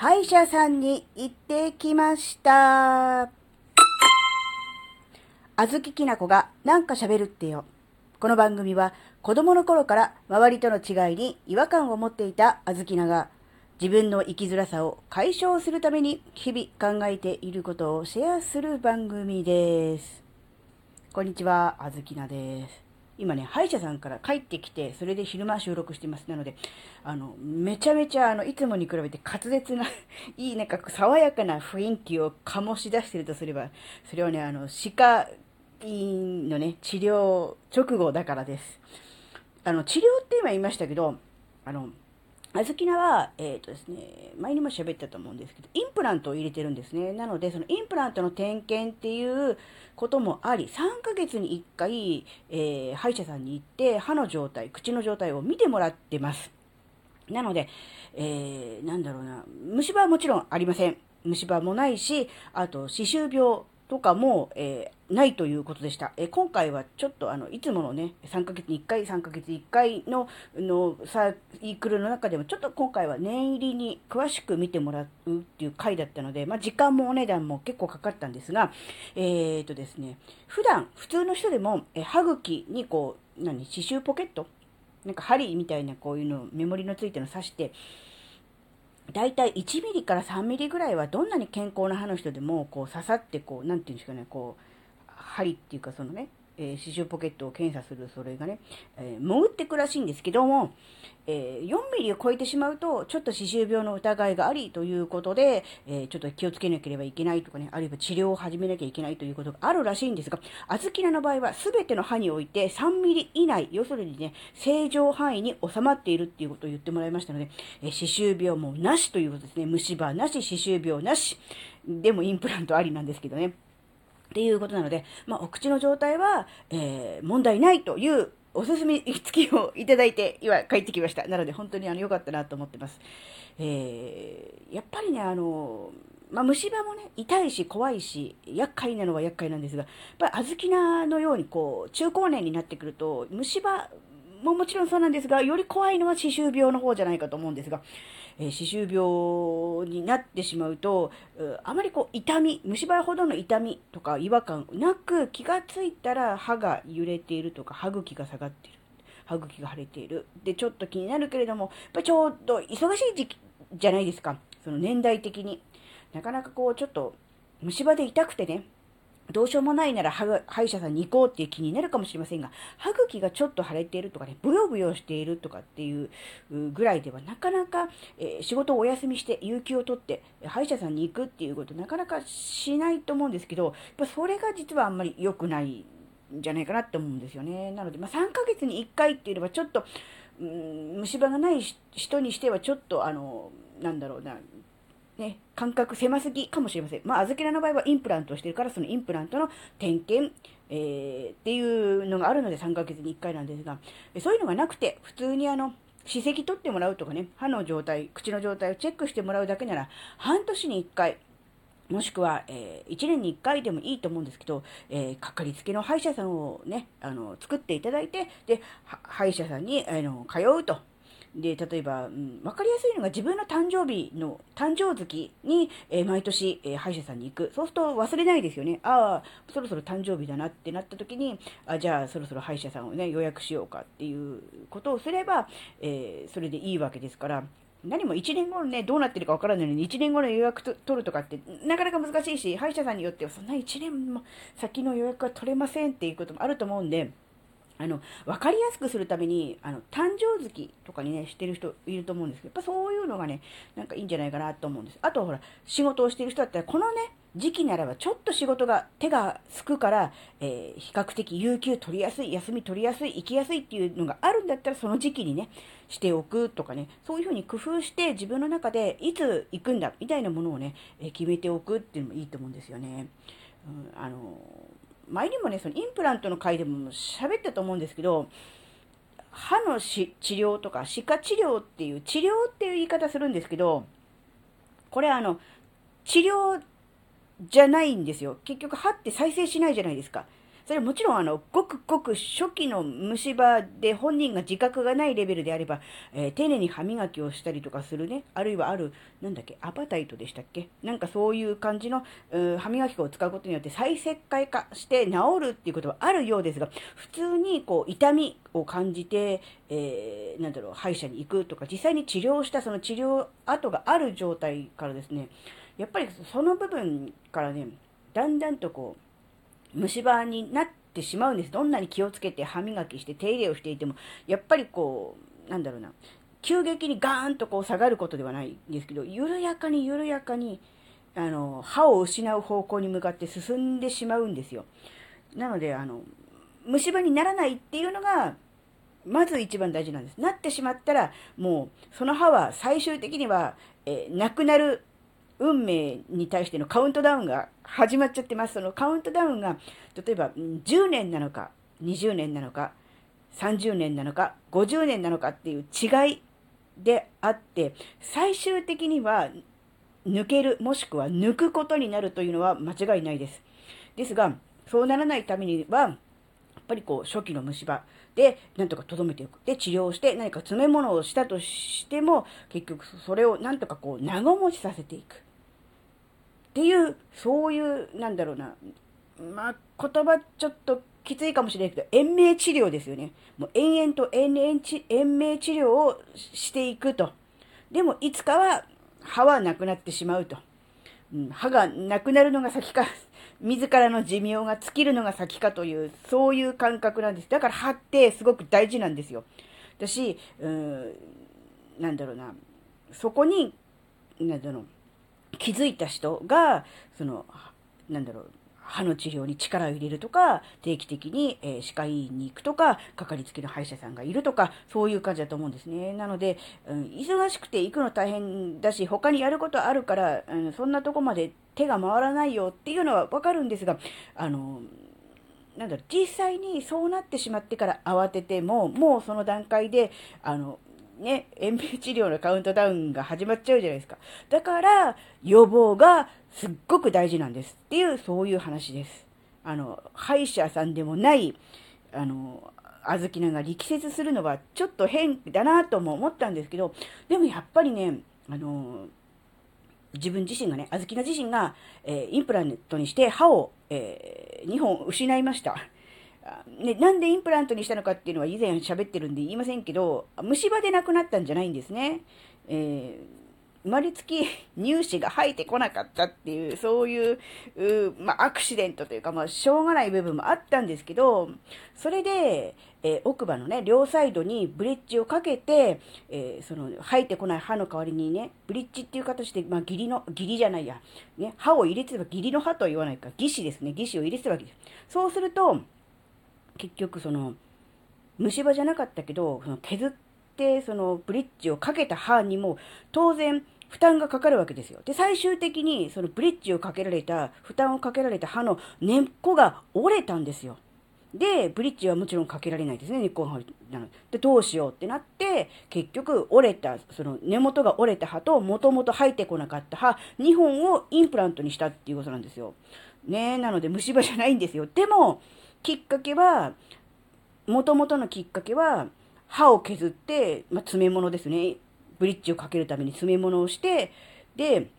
歯医者さんに行ってきました。あずききなこがなんか喋るってよ。この番組は子供の頃から周りとの違いに違和感を持っていたあずきなが自分の生きづらさを解消するために日々考えていることをシェアする番組です。こんにちは、あずきなです。今ね、歯医者さんから帰ってきて、それで昼間収録してます。なので、めちゃめちゃ、いつもに比べて滑舌な、いい、なんか爽やかな雰囲気を醸し出してるとすれば、それはね、歯科医院のね、治療直後だからです。治療って今言いましたけど、あずきなは、ですね、前にも喋ったと思うんですけど、インプラントを入れてるんですね。なので、そのインプラントの点検っていうこともあり、3ヶ月に1回、歯医者さんに行って、歯の状態、口の状態を見てもらってます。なので、虫歯はもちろんありません。虫歯もないし、あと、歯周病とかも、ないということでした。今回はちょっといつものね、3ヶ月1回のサイクルの中でも、ちょっと今回は念入りに詳しく見てもらうっていう回だったので、まあ時間もお値段も結構かかったんですが、ですね、普通の人でも、歯茎にこう、歯周ポケット？なんか針みたいなこういうの、メモリのついての刺して、だいたい1ミリから3ミリぐらいはどんなに健康な歯の人でもこう刺さってこう、なんていうんですかね、こう、針っていうかそのね、歯周ポケットを検査するそれがね、潜ってくらしいんですけども、4ミリを超えてしまうとちょっと歯周病の疑いがありということで、ちょっと気をつけなければいけないとかね、あるいは治療を始めなきゃいけないということがあるらしいんですが、あずきなの場合は全ての歯において3ミリ以内、要するにね、正常範囲に収まっているっていうことを言ってもらいましたので、歯周病もなしということですね。虫歯なし、歯周病なし、でもインプラントありなんですけどね。っていうことなので、まあ、お口の状態は、問題ないというおすすめ付きをいただいて、今帰ってきました。なので、本当に良かったなと思ってます。やっぱりね、まあ、虫歯もね、痛いし怖いし、厄介なのは厄介なんですが、やっぱりあずきなのように、こう、中高年になってくると、虫歯ももちろんそうなんですが、より怖いのは歯周病の方じゃないかと思うんですが、歯周病になってしまうと、あまりこう痛み、虫歯ほどの痛みとか違和感なく、気がついたら歯が揺れているとか、歯茎が下がっている、歯茎が腫れている。で、ちょっと気になるけれども、やっぱちょうど忙しい時期じゃないですか。その年代的に。なかなかこうちょっと虫歯で痛くてね、どうしようもないなら歯医者さんに行こうっていう気になるかもしれませんが、歯茎がちょっと腫れているとかね、ブヨブヨしているとかっていうぐらいでは、なかなか、仕事をお休みして有給を取って歯医者さんに行くっていうことなかなかしないと思うんですけど、やっぱそれが実はあんまり良くないんじゃないかなって思うんですよね。なので、まあ、3ヶ月に1回っていうのはちょっと虫歯がない人にしてはちょっと感覚狭すぎかもしれません。まあ、あずきなの場合はインプラントをしているから、そのインプラントの点検、っていうのがあるので3ヶ月に1回なんですが、そういうのがなくて、普通に歯石取ってもらうとかね、歯の状態、口の状態をチェックしてもらうだけなら、半年に1回、もしくは、1年に1回でもいいと思うんですけど、かかりつけの歯医者さんをね、作っていただいて、で、歯医者さんに、通うと。で、例えば、分かりやすいのが自分の誕生日の誕生月に、毎年、歯医者さんに行く。そうすると忘れないですよね。ああ、そろそろ誕生日だなってなった時に、じゃあそろそろ歯医者さんをね、予約しようかっていうことをすれば、それでいいわけですから、何も1年後のね、どうなってるか分からないのに、1年後の予約取るとかってなかなか難しいし、歯医者さんによってはそんな1年も先の予約は取れませんっていうこともあると思うんで、分かりやすくするために、誕生月とかにね、してる人いると思うんですけど、やっぱそういうのがね、なんかいいんじゃないかなと思うんです。あとほら、仕事をしてる人だったら、このね、時期ならばちょっと仕事が手がつくから、比較的有給取りやすい、休み取りやすい、行きやすいっていうのがあるんだったら、その時期にね、しておくとかね、そういうふうに工夫して自分の中でいつ行くんだ、みたいなものをね、決めておくっていうのもいいと思うんですよね。前にもね、そのインプラントの回でも喋ったと思うんですけど、歯の治療とか歯科治療っていう、治療っていう言い方するんですけど、これ治療じゃないんですよ。結局歯って再生しないじゃないですか。それはもちろんごくごく初期の虫歯で本人が自覚がないレベルであれば、丁寧に歯磨きをしたりとかするね、あるいはアパタイトでしたっけ、なんかそういう感じの歯磨き粉を使うことによって再石灰化して治るっていうことはあるようですが、普通にこう痛みを感じて、歯医者に行くとか、実際に治療したその治療跡がある状態からですね、やっぱりその部分からね、だんだんとこう虫歯になってしまうんです。どんなに気をつけて歯磨きして手入れをしていても、やっぱりこう急激にガーンとこう下がることではないんですけど、緩やかに緩やかに歯を失う方向に向かって進んでしまうんですよ。なので虫歯にならないっていうのがまず一番大事なんです。なってしまったらもうその歯は最終的には、なくなる運命に対してのカウントダウンが始まっちゃってます。そのカウントダウンが例えば10年なのか20年なのか30年なのか50年なのかっていう違いであって、最終的には抜ける、もしくは抜くことになるというのは間違いないです。ですがそうならないためにはやっぱりこう初期の虫歯でなんとかとどめておく。で治療して何か詰め物をしたとしても、結局それをなんとかこう長持ちさせていくっていう、そういう言葉ちょっときついかもしれないけど、延命治療ですよね。もう延々と延命治療をしていくと。でもいつかは歯はなくなってしまうと、歯がなくなるのが先か、自らの寿命が尽きるのが先かという、そういう感覚なんです。だから歯ってすごく大事なんですよ。私そこに気づいた人が歯の治療に力を入れるとか、定期的に歯科医院に行くとか、かかりつけの歯医者さんがいるとか、そういう感じだと思うんですね。なので、忙しくて行くの大変だし、他にやることあるから、そんなとこまで手が回らないよっていうのは分かるんですが、実際にそうなってしまってから慌てても、もうその段階で延命治療のカウントダウンが始まっちゃうじゃないですか。だから予防がすっごく大事なんですっていう、そういう話です。歯医者さんでもない小豆菜が力説するのはちょっと変だなとも思ったんですけど、でもやっぱりね、自分自身がね、小豆菜自身が、インプラントにして歯を、2本失いました。なんでインプラントにしたのかっていうのは以前喋ってるんで言いませんけど、虫歯でなくなったんじゃないんですね。生まれつき乳歯が生えてこなかったっていう、そういう、アクシデントというか、しょうがない部分もあったんですけど、それで、奥歯のね、両サイドにブリッジをかけて、生えてこない歯の代わりにね、ブリッジっていう形で、歯を入れてば義理の歯とは言わないか、義歯ですね、義歯を入れてたわけです。そうすると、結局虫歯じゃなかったけど、削ってブリッジをかけた歯にも当然負担がかかるわけですよ。で最終的にブリッジをかけられた、負担をかけられた歯の根っこが折れたんですよ。でブリッジはもちろんかけられないですね、根っこが。でどうしようってなって、結局折れた、根元が折れた歯と、もともと生えてこなかった歯2本をインプラントにしたっていうことなんですよね。なので虫歯じゃないんですよ。でもきっかけは、もともとのきっかけは歯を削って、詰め物ですね。ブリッジをかけるために詰め物をして、で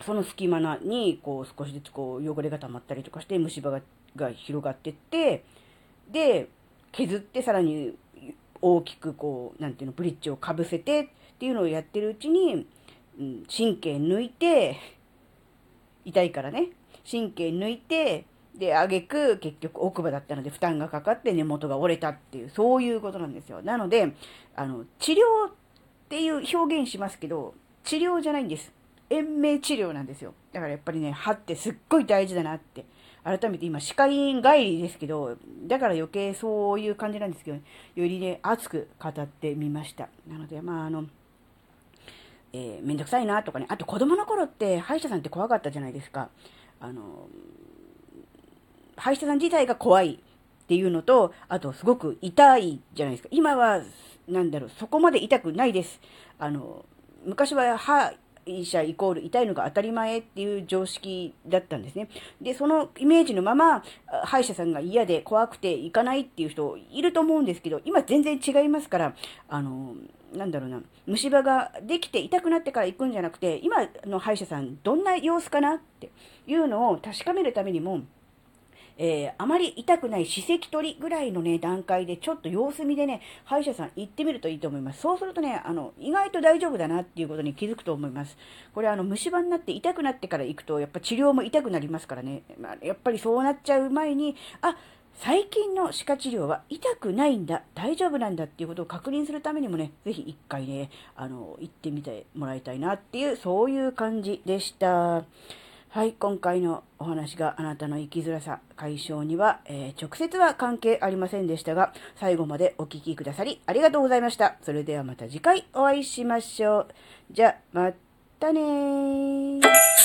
その隙間にこう少しずつこう汚れが溜まったりとかして、虫歯が広がってって、で削ってさらに大きくこうブリッジをかぶせてっていうのをやってるうちに、神経抜いて、痛いからね、神経抜いて、で挙句結局奥歯だったので負担がかかって根元が折れたっていう、そういうことなんですよ。なので治療っていう表現しますけど、治療じゃないんです。延命治療なんですよ。だからやっぱりね、歯ってすっごい大事だなって改めて、今歯科医院帰りですけど、だから余計そういう感じなんですけど、よりね熱く語ってみました。なのでめんどくさいなとかね、あと子供の頃って歯医者さんって怖かったじゃないですか。歯医者さん自体が怖いっていうのと、あとすごく痛いじゃないですか。今はそこまで痛くないです。昔は者イコール痛いのが当たり前っていう常識だったんですね。で、そのイメージのまま歯医者さんが嫌で怖くて行かないっていう人いると思うんですけど、今全然違いますから、なんだろうな、虫歯ができて痛くなってから行くんじゃなくて、今の歯医者さんどんな様子かなっていうのを確かめるためにも、あまり痛くない歯石取りぐらいのね、段階でちょっと様子見でね、歯医者さん行ってみるといいと思います。そうするとね、意外と大丈夫だなっていうことに気づくと思います。これ虫歯になって痛くなってから行くと、やっぱ治療も痛くなりますからね、まあ、やっぱりそうなっちゃう前に、最近の歯科治療は痛くないんだ、大丈夫なんだっていうことを確認するためにもね、ぜひ一回ね、行ってみてもらいたいなっていう、そういう感じでした。はい、今回のお話があなたの生きづらさ解消には、直接は関係ありませんでしたが、最後までお聞きくださりありがとうございました。それではまた次回お会いしましょう。じゃ、またねー。